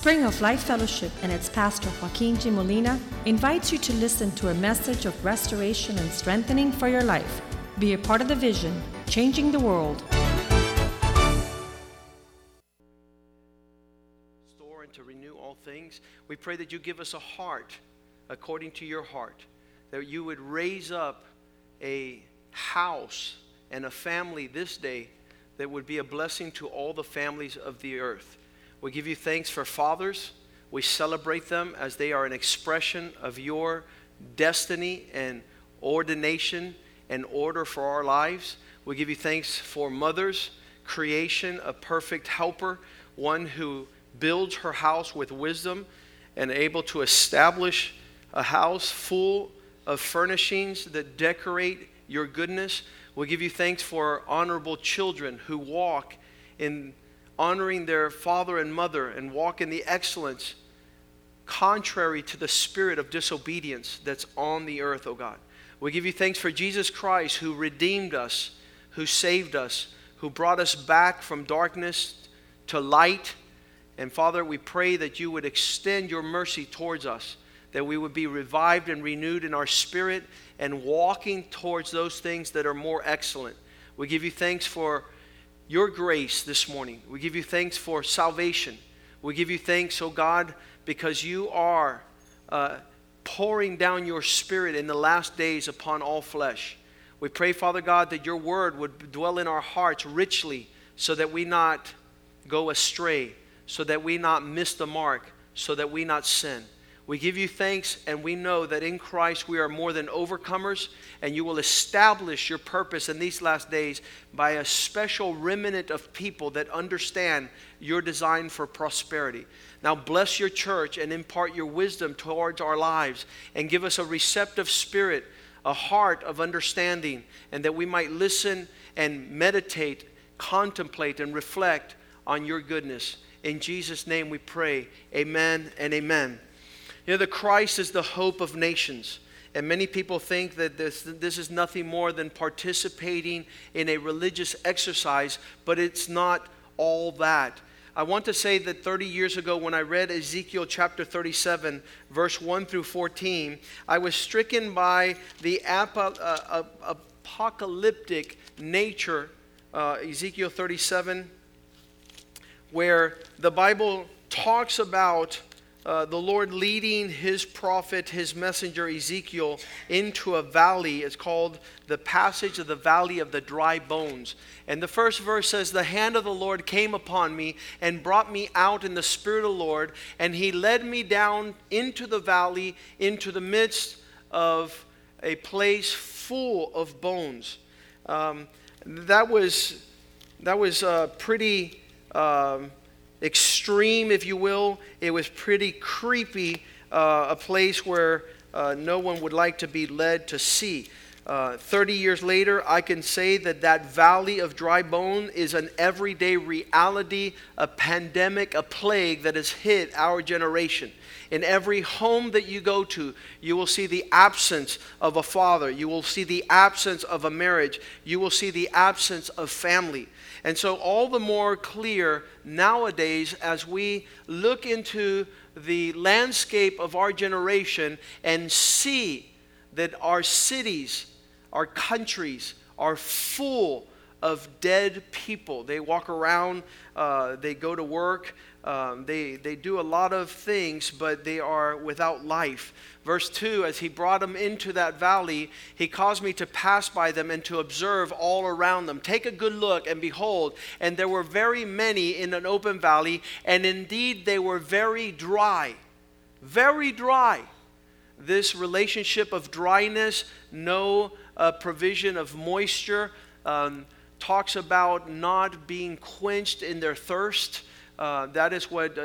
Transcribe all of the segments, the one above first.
Spring of Life Fellowship and its pastor, Joaquin G. Molina, invites you to listen to a message of restoration and strengthening for your life. Be a part of the vision, changing the world. Restore and to renew all things. We pray that you give us a heart according to your heart, that you would raise up a house and a family this day that would be a blessing to all the families of the earth. We give you thanks for fathers. We celebrate them as they are an expression of your destiny and ordination and order for our lives. We give you thanks for mothers, creation, a perfect helper, one who builds her house with wisdom and able to establish a house full of furnishings that decorate your goodness. We give you thanks for honorable children who walk in honoring their father and mother and walk in the excellence contrary to the spirit of disobedience that's on the earth, oh God. We give you thanks for Jesus Christ, who redeemed us, who saved us, who brought us back from darkness to light. And Father, we pray that you would extend your mercy towards us, that we would be revived and renewed in our spirit and walking towards those things that are more excellent. We give you thanks for your grace this morning. We give you thanks for salvation. We give you thanks, oh God, because you are pouring down your spirit in the last days upon all flesh. We pray, Father God, that your word would dwell in our hearts richly so that we not go astray, so that we not miss the mark, so that we not sin. We give you thanks, and we know that in Christ we are more than overcomers, and you will establish your purpose in these last days by a special remnant of people that understand your design for prosperity. Now bless your church and impart your wisdom towards our lives, and give us a receptive spirit, a heart of understanding, and that we might listen and meditate, contemplate, and reflect on your goodness. In Jesus' name we pray. Amen and amen. You know, the Christ is the hope of nations. And many people think that this is nothing more than participating in a religious exercise, but it's not all that. I want to say that 30 years ago when I read Ezekiel chapter 37, verse 1 through 14, I was stricken by the apocalyptic nature, Ezekiel 37, where the Bible talks about the Lord leading his prophet, his messenger Ezekiel, into a valley. It's called the passage of the valley of the dry bones. And the first verse says, "The hand of the Lord came upon me and brought me out in the spirit of the Lord, and he led me down into the valley, into the midst of a place full of bones." That was pretty... extreme, if you will. It was pretty creepy, a place where no one would like to be led to see. 30 years later, I can say that valley of dry bone is an everyday reality, a pandemic, a plague that has hit our generation. In every home that you go to, you will see the absence of a father. You will see the absence of a marriage. You will see the absence of family. And so all the more clear nowadays as we look into the landscape of our generation and see that our cities, our countries are full of dead people. They walk around, they go to work, they do a lot of things, but they are without life. Verse 2, "As he brought them into that valley, he caused me to pass by them and to observe all around them. Take a good look, and behold, and there were very many in an open valley, and indeed they were very dry." Very dry. This relationship of dryness, no provision of moisture, talks about not being quenched in their thirst. That is what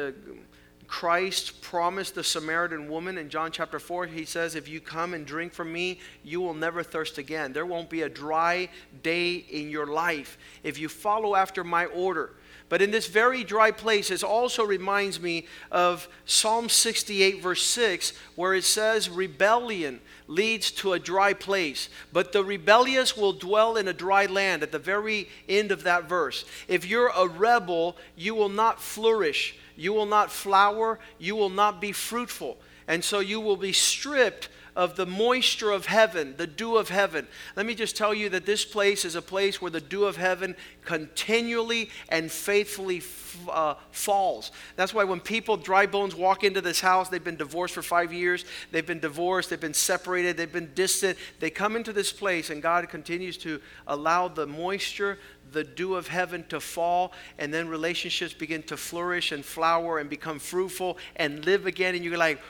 Christ promised the Samaritan woman in John chapter 4. He says, "If you come and drink from me, you will never thirst again. There won't be a dry day in your life if you follow after my order." But in this very dry place, it also reminds me of Psalm 68, verse 6, where it says, rebellion leads to a dry place, but the rebellious will dwell in a dry land, at the very end of that verse. If you're a rebel, you will not flourish, you will not flower, you will not be fruitful. And so you will be stripped of the moisture of heaven, the dew of heaven. Let me just tell you that this place is a place where the dew of heaven continually and faithfully falls. That's why when people, dry bones, walk into this house, they've been divorced for 5 years, they've been divorced, they've been separated, they've been distant. They come into this place and God continues to allow the moisture, the dew of heaven to fall, and then relationships begin to flourish and flower and become fruitful and live again. And you're like,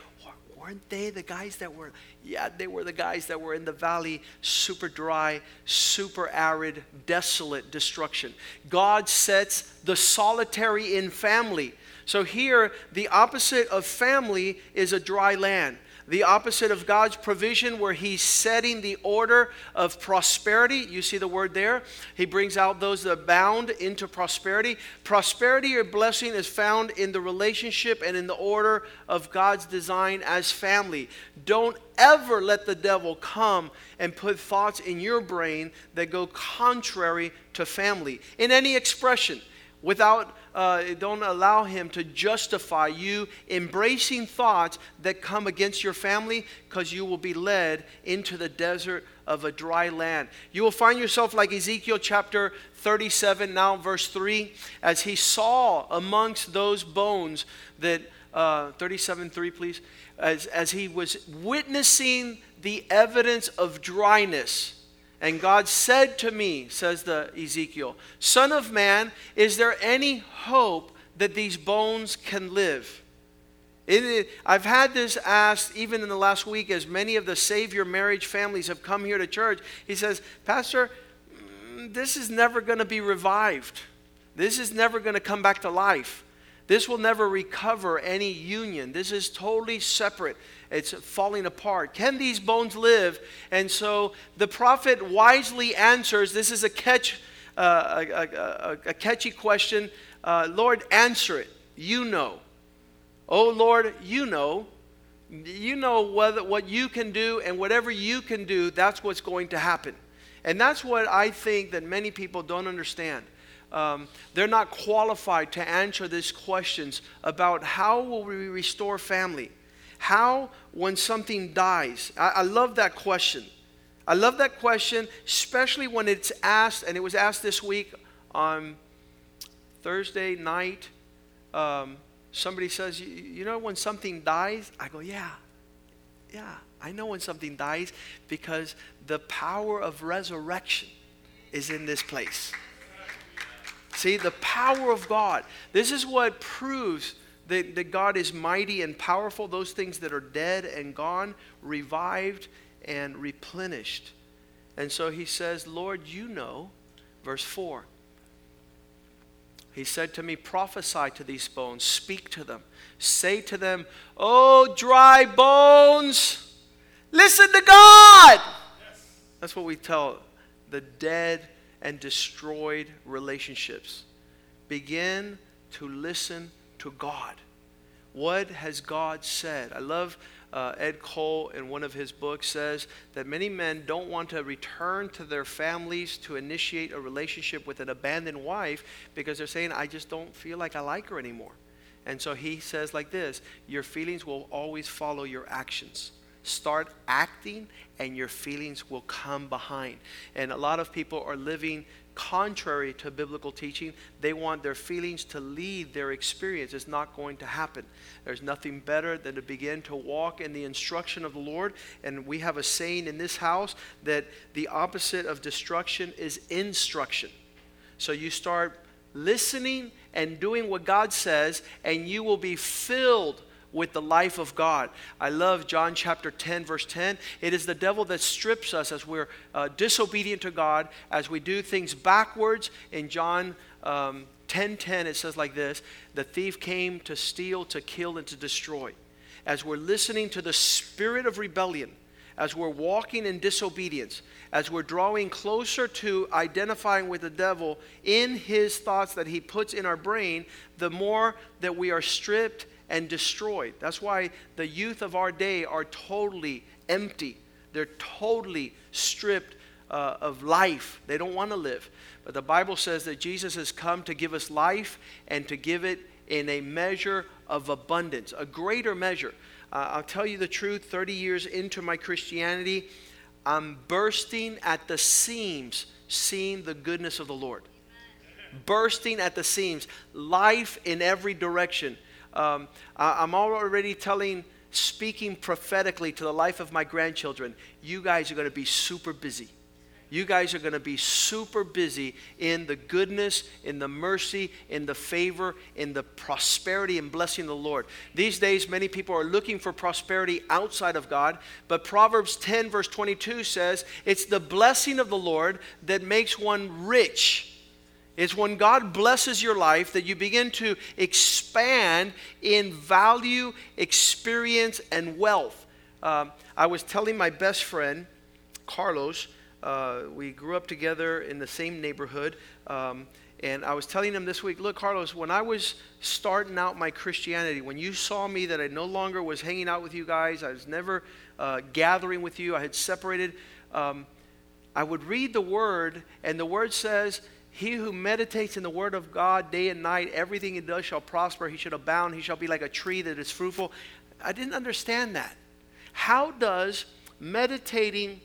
weren't they the guys that were, yeah, they were the guys that were in the valley, super dry, super arid, desolate destruction. God sets the solitary in family. So here, the opposite of family is a dry land. The opposite of God's provision, where he's setting the order of prosperity. You see the word there? He brings out those that abound into prosperity. Prosperity or blessing is found in the relationship and in the order of God's design as family. Don't ever let the devil come and put thoughts in your brain that go contrary to family. In any expression, without don't allow him to justify you embracing thoughts that come against your family, because you will be led into the desert of a dry land. You will find yourself like Ezekiel chapter 37, now verse 3, as he saw amongst those bones that, 37:3 please, as he was witnessing the evidence of dryness. And God said to me, says the Ezekiel, son of man, is there any hope that these bones can live? I've had this asked even in the last week, as many of the Save Your Marriage families have come here to church. He says, Pastor, this is never going to be revived. This is never going to come back to life. This will never recover any union. This is totally separate. It's falling apart. Can these bones live? And so the prophet wisely answers. This is a catchy question. Lord, answer it. You know. Oh, Lord, you know. You know what you can do, and whatever you can do, that's what's going to happen. And that's what I think that many people don't understand. They're not qualified to answer these questions about how will we restore family? How when something dies? I love that question. I love that question, especially when it's asked, and it was asked this week on Thursday night. Somebody says, you know when something dies? I go, yeah, I know when something dies, because the power of resurrection is in this place. See, the power of God. This is what proves that God is mighty and powerful. Those things that are dead and gone, revived and replenished. And so he says, Lord, you know. Verse 4. He said to me, prophesy to these bones. Speak to them. Say to them, oh, dry bones, listen to God. Yes. That's what we tell the dead and destroyed relationships. Begin to listen to God. What has God said? I love Ed Cole in one of his books says that many men don't want to return to their families to initiate a relationship with an abandoned wife, because they're saying, I just don't feel like I like her anymore. And so he says like this, your feelings will always follow your actions. Start acting and your feelings will come behind. And a lot of people are living contrary to biblical teaching. They want their feelings to lead their experience. It's not going to happen. There's nothing better than to begin to walk in the instruction of the Lord. And we have a saying in this house that the opposite of destruction is instruction. So you start listening and doing what God says, and you will be filled with the life of God. I love John chapter 10, verse 10. It is the devil that strips us as we're disobedient to God, as we do things backwards. In John 10:10, it says like this, the thief came to steal, to kill, and to destroy. As we're listening to the spirit of rebellion, as we're walking in disobedience, as we're drawing closer to identifying with the devil in his thoughts that he puts in our brain, the more that we are stripped and destroyed. That's why the youth of our day are totally empty. They're totally stripped of life. They don't want to live. But the Bible says that Jesus has come to give us life and to give it in a measure of abundance, a greater measure. I'll tell you the truth, 30 years into my Christianity, I'm bursting at the seams, seeing the goodness of the Lord. Amen. Bursting at the seams, life in every direction. I'm already speaking prophetically to the life of my grandchildren, you guys are going to be super busy. You guys are going to be super busy in the goodness, in the mercy, in the favor, in the prosperity and blessing of the Lord. These days, many people are looking for prosperity outside of God, but Proverbs 10 verse 22 says, it's the blessing of the Lord that makes one rich. It's when God blesses your life that you begin to expand in value, experience, and wealth. I was telling my best friend, Carlos, we grew up together in the same neighborhood, and I was telling him this week, look, Carlos, when I was starting out my Christianity, when you saw me that I no longer was hanging out with you guys, I was never gathering with you, I had separated, I would read the Word, and the Word says, he who meditates in the word of God day and night, everything he does shall prosper. He shall abound. He shall be like a tree that is fruitful. I didn't understand that. How does meditating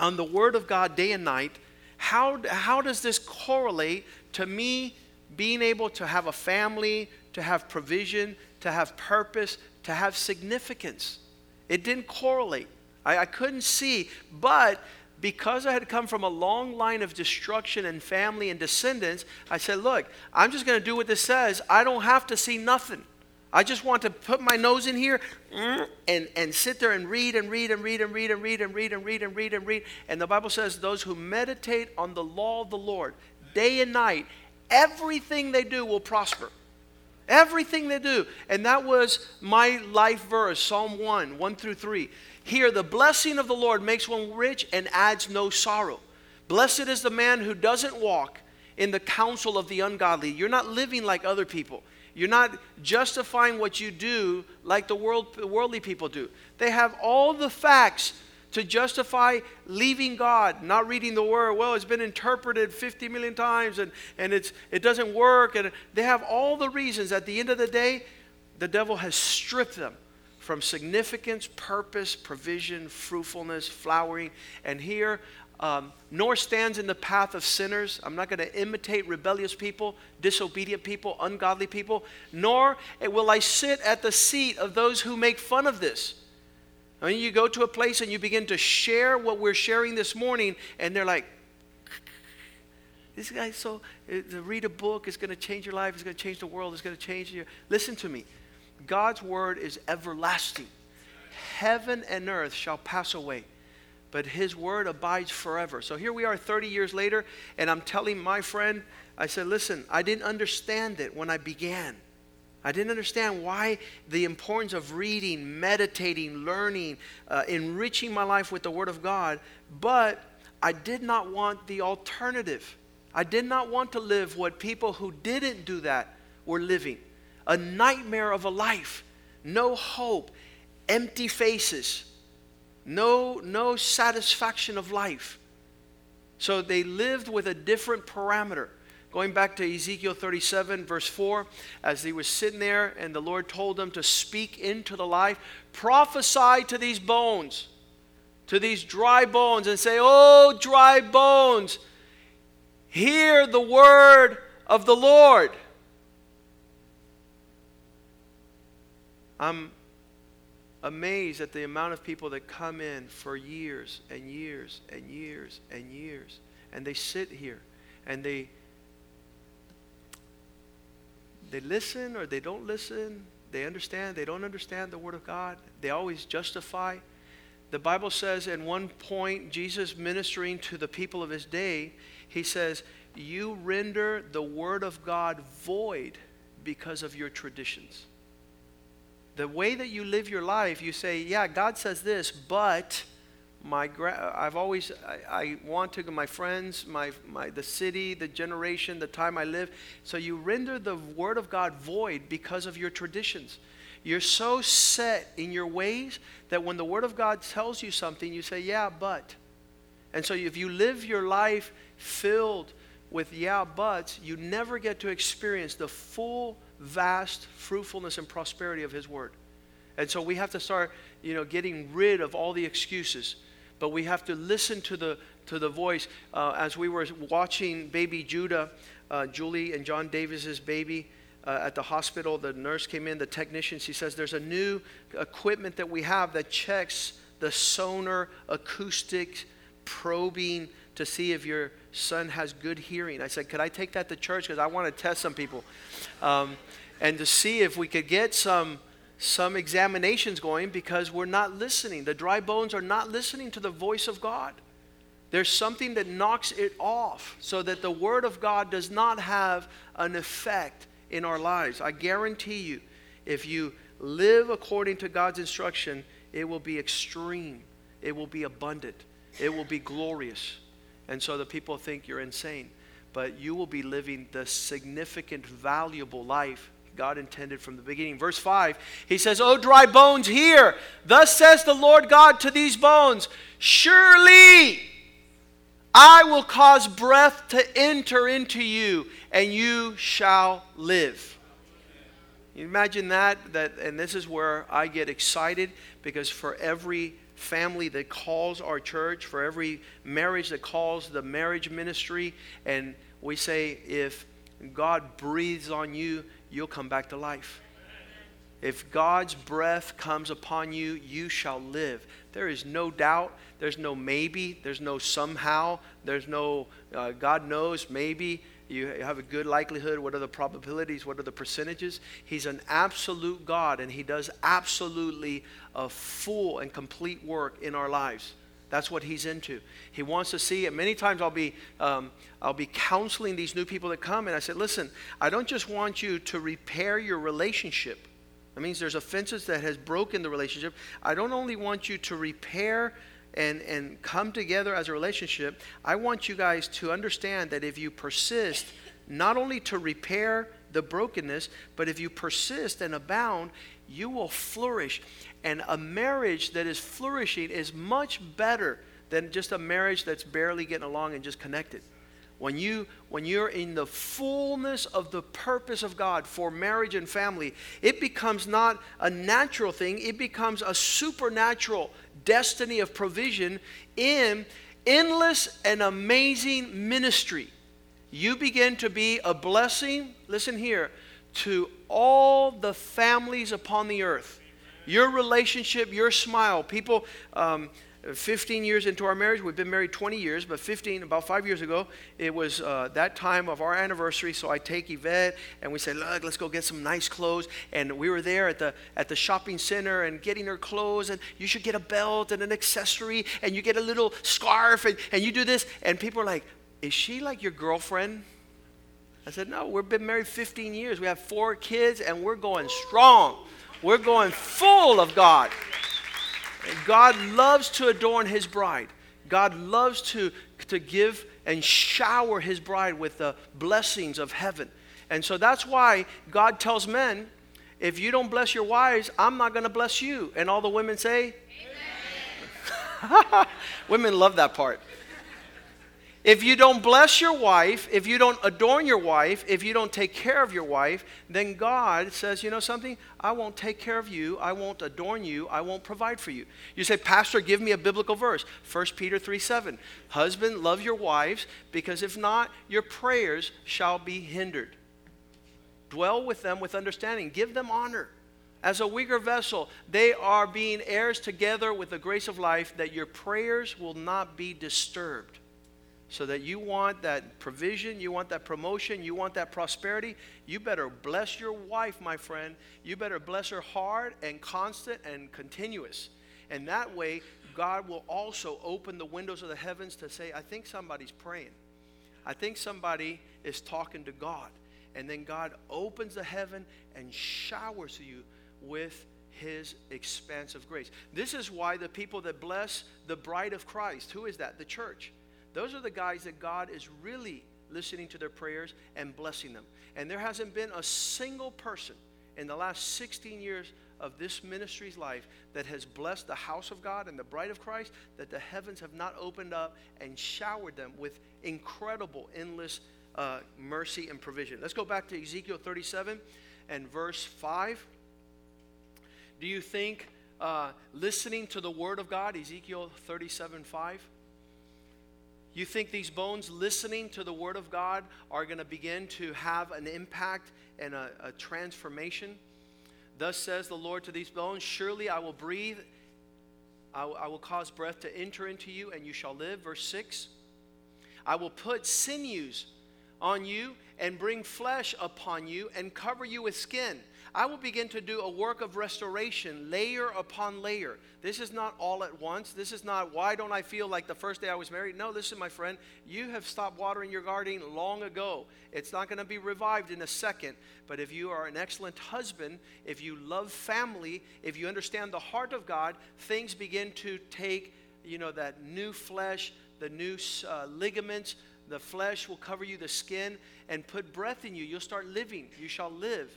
on the word of God day and night, how does this correlate to me being able to have a family, to have provision, to have purpose, to have significance? It didn't correlate. I couldn't see, but because I had come from a long line of destruction and family and descendants, I said, look, I'm just going to do what this says. I don't have to see nothing. I just want to put my nose in here and sit there and read and read and read and read and read and read and read and read and read. And the Bible says those who meditate on the law of the Lord day and night, everything they do will prosper. Everything they do. And that was my life verse, Psalm 1:1-3. Here, the blessing of the Lord makes one rich and adds no sorrow. Blessed is the man who doesn't walk in the counsel of the ungodly. You're not living like other people. You're not justifying what you do like the worldly people do. They have all the facts to justify leaving God, not reading the Word. Well, it's been interpreted 50 million times and it doesn't work. And they have all the reasons. At the end of the day, the devil has stripped them from significance, purpose, provision, fruitfulness, flowering. And here, nor stands in the path of sinners. I'm not going to imitate rebellious people, disobedient people, ungodly people. Nor will I sit at the seat of those who make fun of this. I mean, you go to a place and you begin to share what we're sharing this morning, and they're like, this guy, so read a book, it's going to change your life, it's going to change the world, it's going to change your... Listen to me. God's word is everlasting. Heaven and earth shall pass away, but his word abides forever. So here we are 30 years later, and I'm telling my friend, I said, listen, I didn't understand it when I began. I didn't understand why the importance of reading, meditating, learning, enriching my life with the word of God, but I did not want the alternative. I did not want to live what people who didn't do that were living. A nightmare of a life, no hope, empty faces, no satisfaction of life. So they lived with a different parameter. Going back to Ezekiel 37 verse 4, as he was sitting there and the Lord told them to speak into the life, prophesy to these bones, to these dry bones, and say, oh, dry bones, hear the word of the Lord. I'm amazed at the amount of people that come in for years and years and years and years, and they sit here and they listen or they don't listen, they understand, they don't understand the Word of God, they always justify. The Bible says at one point, Jesus ministering to the people of his day, he says, you render the Word of God void because of your traditions. the way that you live your life, you say, yeah, God says this, but I want my friends, the city, the generation, the time I live. So you render the word of God void because of your traditions. You're so set in your ways that when the word of God tells you something, you say, yeah, but. And so if you live your life filled with yeah, buts, you never get to experience the full, vast fruitfulness and prosperity of his word. And so we have to start, getting rid of all the excuses. But we have to listen to the voice. As we were watching baby Judah, Julie and John Davis's baby, at the hospital, the nurse came in, the technician, she says, there's a new equipment that we have that checks the sonar acoustic probing to see if your son has good hearing. I said, could I take that to church? Because I want to test some people. And to see if we could get some examinations going, because we're not listening. The dry bones are not listening to the voice of God. There's something that knocks it off so that the word of God does not have an effect in our lives. I guarantee you, if you live according to God's instruction, it will be extreme. It will be abundant. It will be glorious. And so the people think you're insane. But you will be living the significant, valuable life God intended from the beginning. Verse 5, he says, "O dry bones, hear. Thus says the Lord God to these bones, surely I will cause breath to enter into you, and you shall live." You imagine that, and this is where I get excited, because for every family that calls our church, for every marriage that calls the marriage ministry, and we say, if God breathes on you, you'll come back to life. If God's breath comes upon you, you shall live. There is no doubt. There's no maybe. There's no somehow. There's no God knows, maybe. You have a good likelihood. What are the probabilities? What are the percentages? He's an absolute God, and he does absolutely a full and complete work in our lives. That's what he's into. He wants to see it. Many times I'll be counseling these new people that come, and I said, listen, I don't just want you to repair your relationship. That means there's offenses that has broken the relationship. I don't only want you to repair and come together as a relationship. I want you guys to understand that if you persist, not only to repair the brokenness, but if you persist and abound, you will flourish. And a marriage that is flourishing is much better than just a marriage that's barely getting along and just connected. When you're in the fullness of the purpose of God for marriage and family, it becomes not a natural thing. It becomes a supernatural destiny of provision in endless and amazing ministry. You begin to be a blessing, listen here, to all the families upon the earth. Your relationship, your smile. People... 15 years into our marriage, we've been married 20 years, but about 5 years ago, it was that time of our anniversary. So I take Yvette, and we say, look, let's go get some nice clothes. And we were there at the shopping center and getting her clothes, and you should get a belt and an accessory, and you get a little scarf, and you do this. And people are like, is she like your girlfriend? I said, no, we've been married 15 years. We have 4 kids, and we're going strong. We're going full of God. God loves to adorn his bride. God loves to give and shower his bride with the blessings of heaven. And so that's why God tells men, if you don't bless your wives, I'm not going to bless you. And all the women say, amen. Women love that part. If you don't bless your wife, if you don't adorn your wife, if you don't take care of your wife, then God says, you know something? I won't take care of you. I won't adorn you. I won't provide for you. You say, Pastor, give me a biblical verse. 1 Peter 3:7. Husband, love your wives, because if not, your prayers shall be hindered. Dwell with them with understanding. Give them honor. As a weaker vessel, they are being heirs together with the grace of life, that your prayers will not be disturbed. So that you want that provision, you want that promotion, you want that prosperity, you better bless your wife, my friend. You better bless her hard and constant and continuous. And that way, God will also open the windows of the heavens to say, I think somebody's praying. I think somebody is talking to God. And then God opens the heaven and showers you with his expansive grace. This is why the people that bless the bride of Christ, who is that? The church. Those are the guys that God is really listening to their prayers and blessing them. And there hasn't been a single person in the last 16 years of this ministry's life that has blessed the house of God and the bride of Christ that the heavens have not opened up and showered them with incredible, endless mercy and provision. Let's go back to Ezekiel 37 and verse 5. Do you think listening to the word of God, Ezekiel 37:5, you think these bones listening to the word of God are going to begin to have an impact and a transformation? Thus says the Lord to these bones, surely I will breathe, I will cause breath to enter into you, and you shall live. Verse 6, I will put sinews on you and bring flesh upon you and cover you with skin. I will begin to do a work of restoration, layer upon layer. This is not all at once. This is not, why don't I feel like the first day I was married? No, listen, my friend, you have stopped watering your garden long ago. It's not going to be revived in a second. But if you are an excellent husband, if you love family, if you understand the heart of God, things begin to take, that new flesh, the new ligaments. The flesh will cover you, the skin, and put breath in you. You'll start living. You shall live.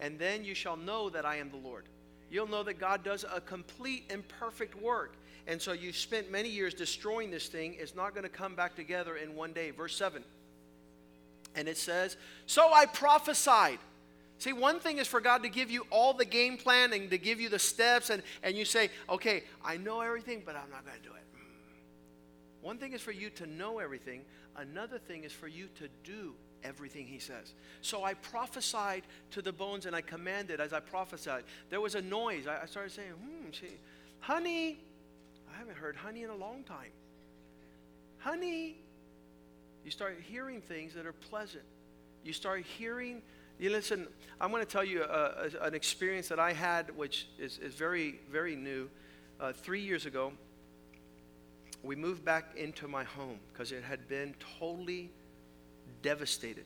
And then you shall know that I am the Lord. You'll know that God does a complete and perfect work. And so you spent many years destroying this thing. It's not going to come back together in one day. Verse 7. And it says, so I prophesied. See, one thing is for God to give you all the game plan and to give you the steps. And you say, okay, I know everything, but I'm not going to do it. One thing is for you to know everything. Another thing is for you to do everything he says. So I prophesied to the bones, and I commanded as I prophesied. There was a noise. I started saying, honey. I haven't heard honey in a long time. Honey. You start hearing things that are pleasant. You start hearing. You listen, I'm going to tell you an experience that I had, which is very, very new. 3 years ago, we moved back into my home because it had been totally devastated.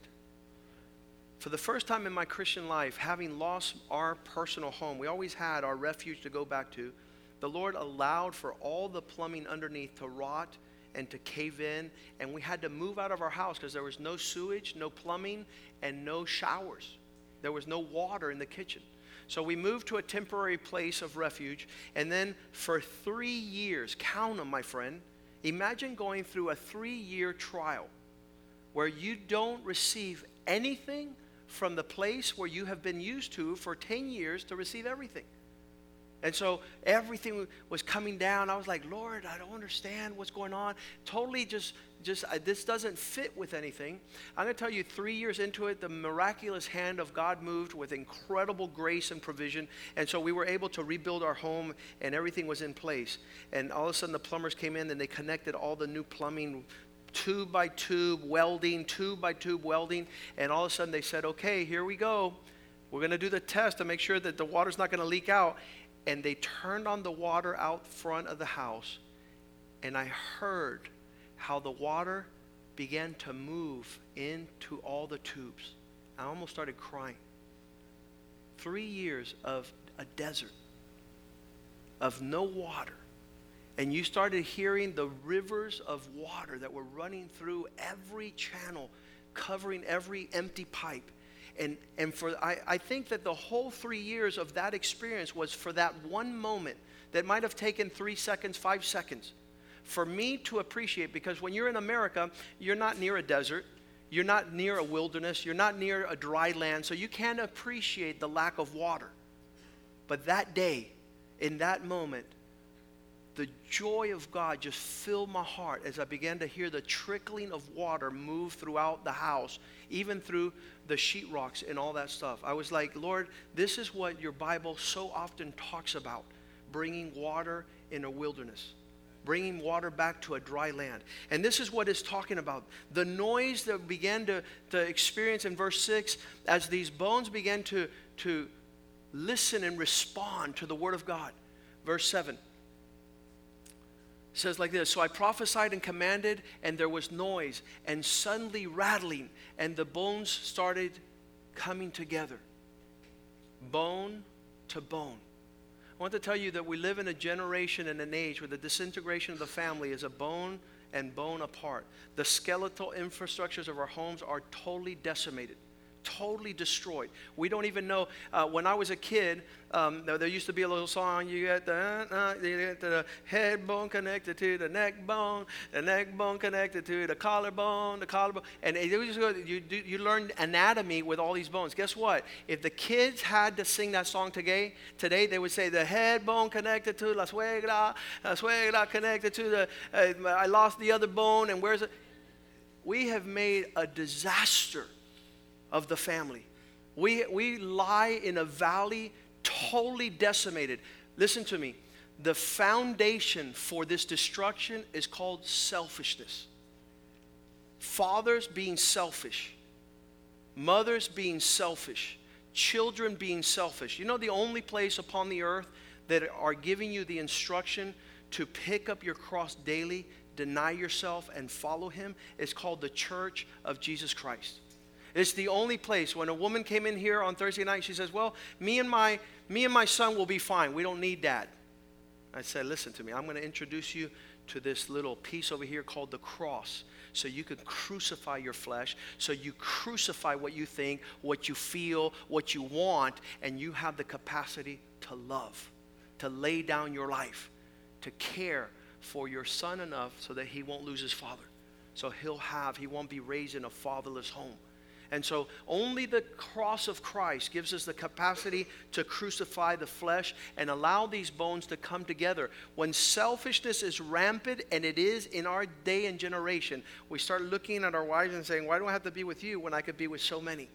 For the first time in my Christian life, having lost our personal home, we always had our refuge to go back to, the Lord allowed for all the plumbing underneath to rot and to cave in, and we had to move out of our house because there was no sewage, no plumbing, and no showers. There was no water in the kitchen. So we moved to a temporary place of refuge, and then for 3 years, count them, my friend, imagine going through a 3-year trial where you don't receive anything from the place where you have been used to for 10 years to receive everything. And so everything was coming down. I was like, Lord, I don't understand what's going on. Totally this doesn't fit with anything. I'm going to tell you, 3 years into it, the miraculous hand of God moved with incredible grace and provision. And so we were able to rebuild our home, and everything was in place. And all of a sudden, the plumbers came in, and they connected all the new plumbing, tube by tube welding. And all of a sudden, they said, okay, here we go. We're going to do the test to make sure that the water's not going to leak out. And they turned on the water out front of the house, and I heard how the water began to move into all the tubes. I almost started crying. 3 years of a desert, of no water. And you started hearing the rivers of water that were running through every channel, covering every empty pipe. And I think that the whole 3 years of that experience was for that one moment that might have taken 3 seconds, 5 seconds, for me to appreciate. Because when you're in America, you're not near a desert. You're not near a wilderness. You're not near a dry land. So you can't appreciate the lack of water. But that day, in that moment, the joy of God just filled my heart as I began to hear the trickling of water move throughout the house, even through the sheetrocks and all that stuff. I was like, Lord, this is what your Bible so often talks about, bringing water in a wilderness, bringing water back to a dry land. And this is what it's talking about. The noise that began to experience in verse 6 as these bones began to listen and respond to the word of God. Verse 7. It says like this, so I prophesied and commanded, and there was noise, and suddenly rattling, and the bones started coming together, bone to bone. I want to tell you that we live in a generation and an age where the disintegration of the family is a bone and bone apart. The skeletal infrastructures of our homes are totally decimated, totally destroyed. We don't even know. When I was a kid, there used to be a little song, you get the head bone connected to the neck bone connected to the collarbone, and you learn anatomy with all these bones. Guess what? If the kids had to sing that song today they would say the head bone connected to la suegra connected to I lost the other bone, and where's it? We have made a disaster of the family. We lie in a valley totally decimated. Listen to me. The foundation for this destruction is called selfishness. Fathers being selfish, mothers being selfish, children being selfish. You know the only place upon the earth that are giving you the instruction to pick up your cross daily, deny yourself, and follow him is called the Church of Jesus Christ. It's the only place. When a woman came in here on Thursday night, she says, well, me and my son will be fine. We don't need dad. I said, listen to me. I'm going to introduce you to this little piece over here called the cross, so you can crucify your flesh, so you crucify what you think, what you feel, what you want, and you have the capacity to love, to lay down your life, to care for your son enough so that he won't lose his father, so he won't be raised in a fatherless home. And so only the cross of Christ gives us the capacity to crucify the flesh and allow these bones to come together. When selfishness is rampant, and it is in our day and generation, we start looking at our wives and saying, why do I have to be with you when I could be with so many?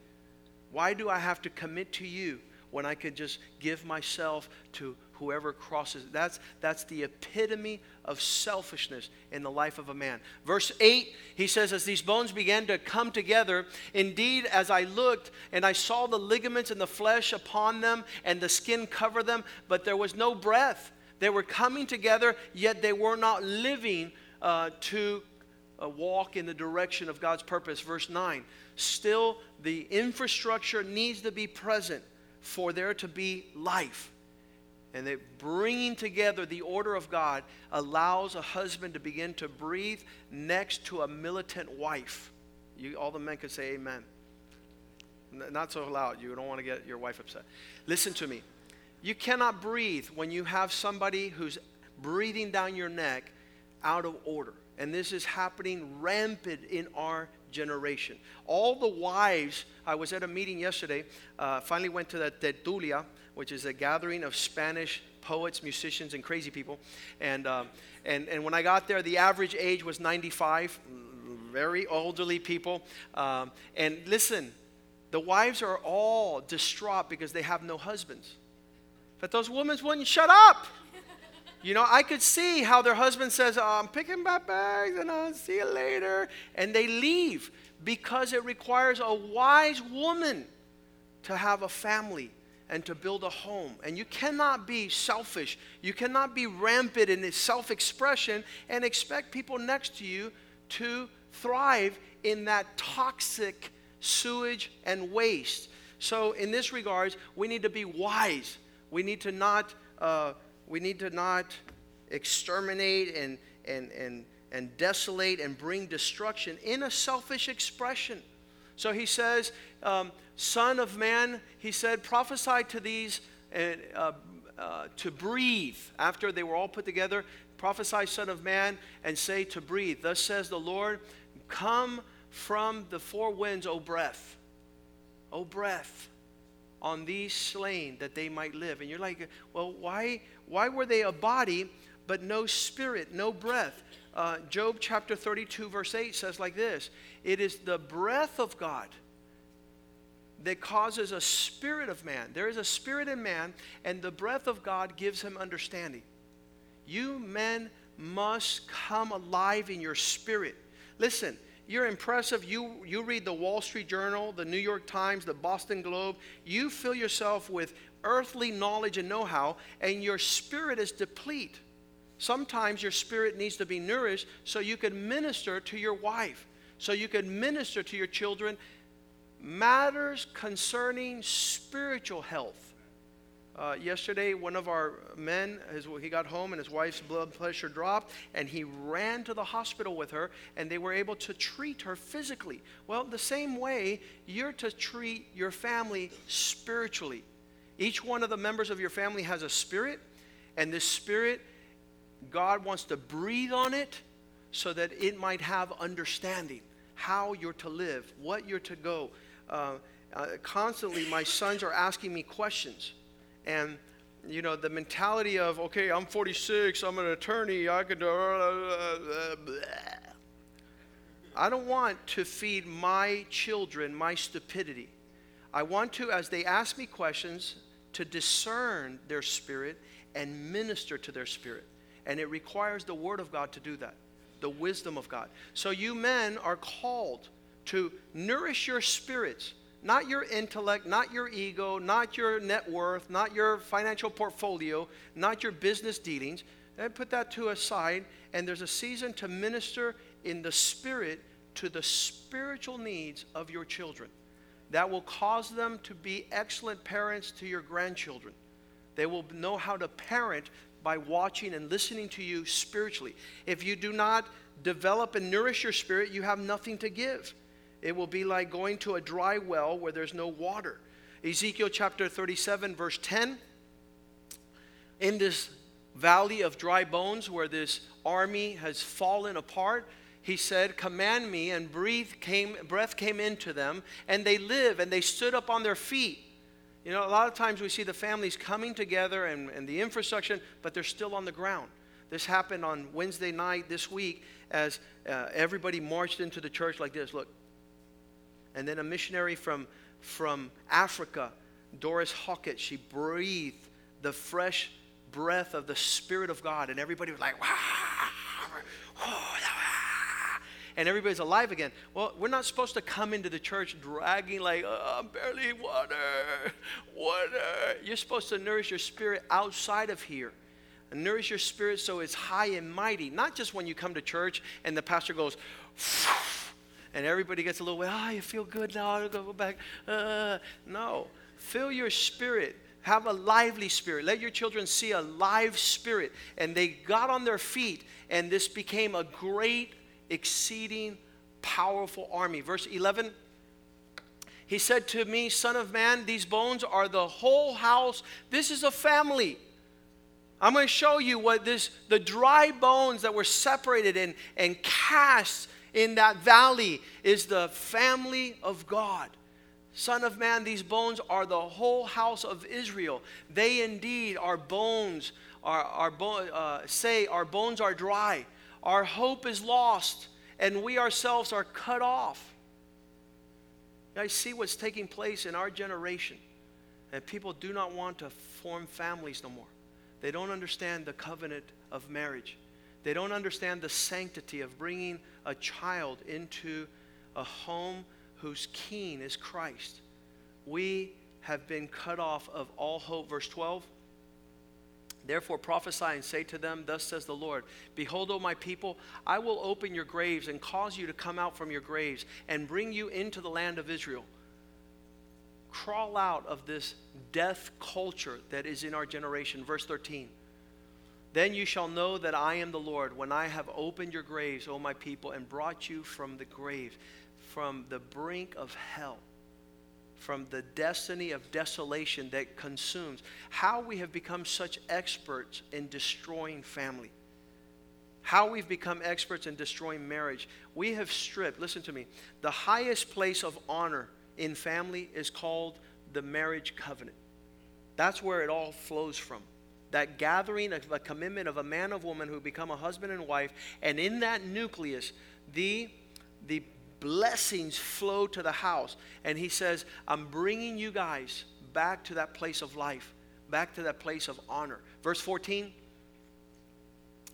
Why do I have to commit to you when I could just give myself to whoever crosses? That's the epitome of selfishness in the life of a man. Verse 8, he says, as these bones began to come together, indeed, as I looked, and I saw the ligaments and the flesh upon them, and the skin cover them, but there was no breath. They were coming together, yet they were not living to walk in the direction of God's purpose. Verse 9, still the infrastructure needs to be present for there to be life. And that bringing together the order of God allows a husband to begin to breathe next to a militant wife. All the men could say amen. Not so loud. You don't want to get your wife upset. Listen to me. You cannot breathe when you have somebody who's breathing down your neck out of order. And this is happening rampant in our generation. All the wives, I was at a meeting yesterday, finally went to the Tetulia, which is a gathering of Spanish poets, musicians, and crazy people. And when I got there, the average age was 95, very elderly people. And listen, the wives are all distraught because they have no husbands. But those women wouldn't shut up. You know, I could see how their husband says, I'm picking my bags and I'll see you later. And they leave because it requires a wise woman to have a family and to build a home. And you cannot be selfish. You cannot be rampant in self-expression and expect people next to you to thrive in that toxic sewage and waste. So in this regards, we need to be wise. We need to not exterminate and desolate and bring destruction in a selfish expression. So he says, Son of man, he said, prophesy to these to breathe. After they were all put together, prophesy, son of man, and say to breathe. Thus says the Lord, come from the four winds, O breath, on these slain that they might live. And you're like, well, why were they a body but no spirit, no breath? Job chapter 32 verse 8 says like this, it is the breath of God that causes a spirit of man. There is a spirit in man, and the breath of God gives him understanding. You men must come alive in your spirit. Listen, you're impressive. You read the Wall Street Journal, the New York Times, the Boston Globe. You fill yourself with earthly knowledge and know-how, and your spirit is depleted. Sometimes your spirit needs to be nourished so you can minister to your wife, so you can minister to your children. Matters concerning spiritual health. Yesterday, one of our men, he got home and his wife's blood pressure dropped, and he ran to the hospital with her, and they were able to treat her physically. Well, the same way, you're to treat your family spiritually. Each one of the members of your family has a spirit, and this spirit, God wants to breathe on it so that it might have understanding, how you're to live, what you're to go. Constantly, my sons are asking me questions. And, you know, the mentality of, okay, I'm 46, I'm an attorney, I could... I don't want to feed my children my stupidity. I want to, as they ask me questions, to discern their spirit and minister to their spirit. And it requires the Word of God to do that, the wisdom of God. So you men are called to nourish your spirits. Not your intellect, not your ego, not your net worth, not your financial portfolio, not your business dealings. And put that to a side, and there's a season to minister in the spirit to the spiritual needs of your children. That will cause them to be excellent parents to your grandchildren. They will know how to parent by watching and listening to you spiritually. If you do not develop and nourish your spirit, you have nothing to give. It will be like going to a dry well where there's no water. Ezekiel chapter 37, verse 10. In this valley of dry bones where this army has fallen apart, he said, command me, and breath came into them, and they live, and they stood up on their feet. You know, a lot of times we see the families coming together and the infrastructure, but they're still on the ground. This happened on Wednesday night this week as everybody marched into the church like this. Look. And then a missionary from Africa, Doris Hawkett, she breathed the fresh breath of the Spirit of God. And everybody was like, wah, wah, wah, and everybody's alive again. Well, we're not supposed to come into the church dragging like, oh, I'm barely water. You're supposed to nourish your spirit outside of here. And nourish your spirit so it's high and mighty. Not just when you come to church and the pastor goes, and everybody gets a little, well, you feel good now, I'll go back. No, fill your spirit. Have a lively spirit. Let your children see a live spirit. And they got on their feet, and this became a great, exceeding, powerful army. Verse 11, he said to me, Son of man, these bones are the whole house. This is a family. I'm going to show you what the dry bones that were separated and cast in that valley is the family of God. Son of man, these bones are the whole house of Israel. They indeed are bones, say our bones are dry. Our hope is lost, and we ourselves are cut off. You guys see what's taking place in our generation. And people do not want to form families no more. They don't understand the covenant of marriage. They don't understand the sanctity of bringing a child into a home whose king is Christ. We have been cut off of all hope. Verse 12, therefore prophesy and say to them, thus says the Lord, behold, O my people, I will open your graves and cause you to come out from your graves and bring you into the land of Israel. Crawl out of this death culture that is in our generation. Verse 13. Then you shall know that I am the Lord when I have opened your graves, O my people, and brought you from the grave, from the brink of hell, from the destiny of desolation that consumes. How we have become such experts in destroying family. How we've become experts in destroying marriage. We have stripped, listen to me, the highest place of honor in family is called the marriage covenant. That's where it all flows from. That gathering of a commitment of a man of woman who become a husband and wife, and in that nucleus, the blessings flow to the house. And he says, I'm bringing you guys back to that place of life, back to that place of honor. Verse 14,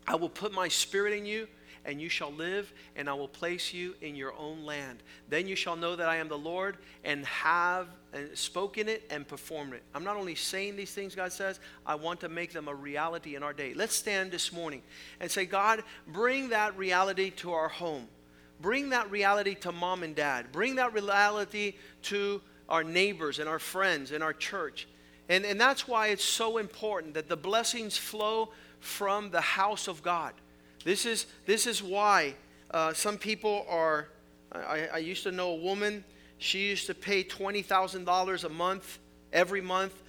I will put my spirit in you, and you shall live, and I will place you in your own land. Then you shall know that I am the Lord, and have spoken it and performed it. I'm not only saying these things, God says, I want to make them a reality in our day. Let's stand this morning and say, God, bring that reality to our home. Bring that reality to mom and dad. Bring that reality to our neighbors and our friends and our church. And that's why it's so important that the blessings flow from the house of God. This is why some people are. I used to know a woman. She used to pay $20,000 a month, every month,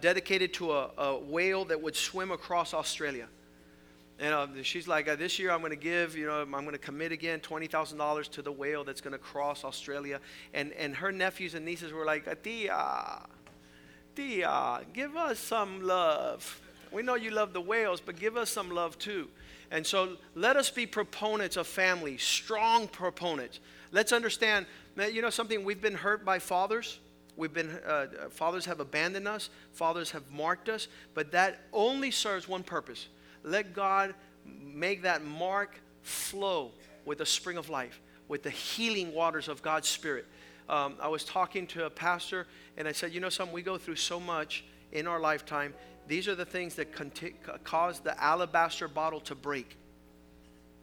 dedicated to a whale that would swim across Australia. And she's like, this year I'm going to give, I'm going to commit again $20,000 to the whale that's going to cross Australia. And her nephews and nieces were like, Tia, give us some love. We know you love the whales, but give us some love too. And so let us be proponents of family, strong proponents. Let's understand that, something, we've been hurt by fathers. Fathers have abandoned us. Fathers have marked us. But that only serves one purpose. Let God make that mark flow with the spring of life, with the healing waters of God's Spirit. I was talking to a pastor, and I said, we go through so much in our lifetime. These are the things that cause the alabaster bottle to break.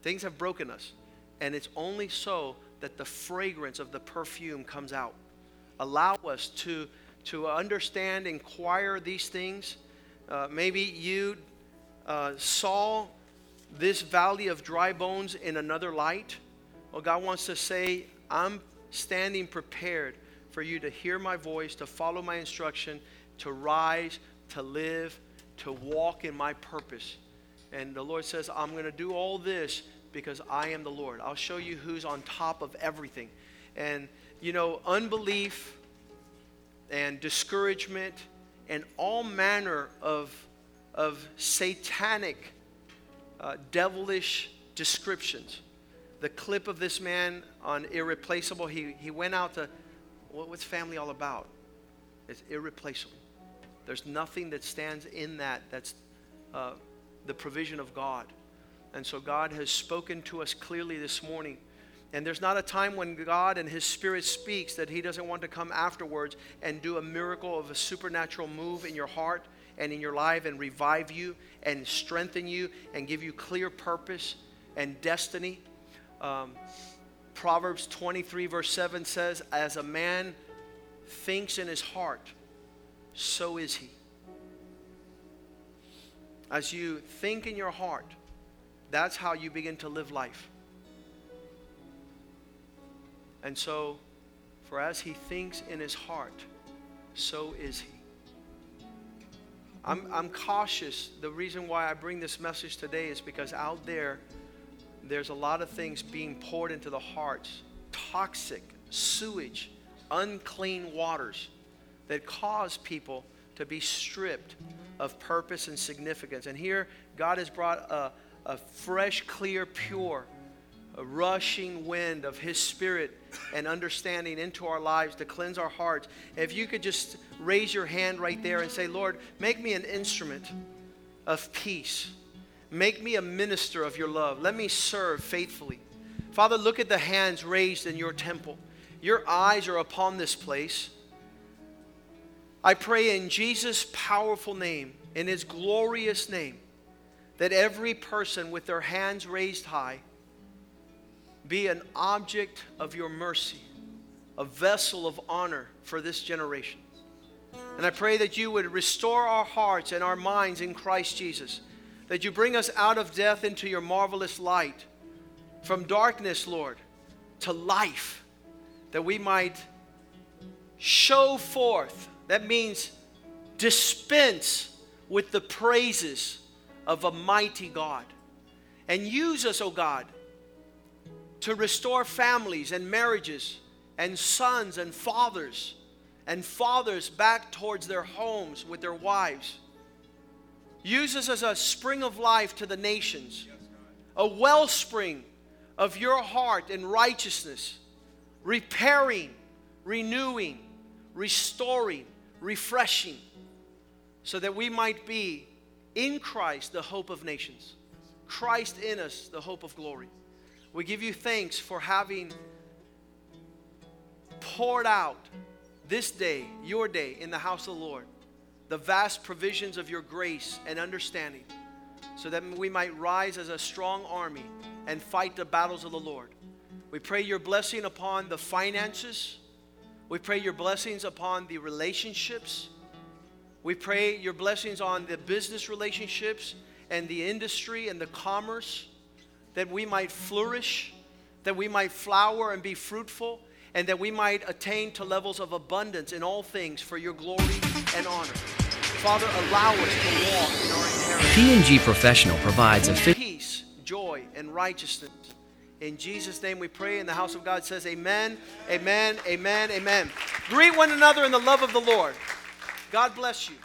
Things have broken us. And it's only so that the fragrance of the perfume comes out. Allow us to understand, inquire these things. Maybe you saw this valley of dry bones in another light. Well, God wants to say, I'm standing prepared for you to hear my voice, to follow my instruction, to rise, to live, to walk in my purpose. And the Lord says, I'm going to do all this because I am the Lord. I'll show you who's on top of everything. And unbelief and discouragement and all manner of satanic, devilish descriptions. The clip of this man on Irreplaceable, he went out to, what's family all about? It's irreplaceable. There's nothing that stands in that's the provision of God. And so God has spoken to us clearly this morning. And there's not a time when God and His Spirit speaks that He doesn't want to come afterwards and do a miracle of a supernatural move in your heart and in your life and revive you and strengthen you and give you clear purpose and destiny. Proverbs 23 verse 7 says, as a man thinks in his heart, so is he. As you think in your heart, that's how you begin to live life. And so, for as he thinks in his heart, so is he. I'm cautious. The reason why I bring this message today is because out there's a lot of things being poured into the hearts. Toxic sewage, unclean waters that cause people to be stripped of purpose and significance. And here, God has brought a fresh, clear, pure, a rushing wind of His Spirit and understanding into our lives to cleanse our hearts. If you could just raise your hand right there and say, Lord, make me an instrument of peace. Make me a minister of your love. Let me serve faithfully. Father, look at the hands raised in your temple. Your eyes are upon this place. I pray in Jesus' powerful name, in His glorious name, that every person with their hands raised high be an object of your mercy, a vessel of honor for this generation. And I pray that you would restore our hearts and our minds in Christ Jesus, that you bring us out of death into your marvelous light, from darkness, Lord, to life, that we might show forth, that means dispense with the praises of a mighty God. And use us, O God, to restore families and marriages and sons and fathers back towards their homes with their wives. Use us as a spring of life to the nations, a wellspring of your heart and righteousness, repairing, renewing, restoring, refreshing, so that we might be in Christ the hope of nations, Christ in us the hope of glory. We give you thanks for having poured out this day, your day, in the house of the Lord, the vast provisions of your grace and understanding, so that we might rise as a strong army and fight the battles of the Lord. We pray your blessing upon the finances. We pray your blessings upon the relationships. We pray your blessings on the business relationships and the industry and the commerce, that we might flourish, that we might flower and be fruitful, and that we might attain to levels of abundance in all things for your glory and honor. Father, allow us to walk in our inheritance. P&G Professional provides a peace, joy, and righteousness. In Jesus' name we pray, and the house of God says amen, amen, amen, amen. Greet one another in the love of the Lord. God bless you.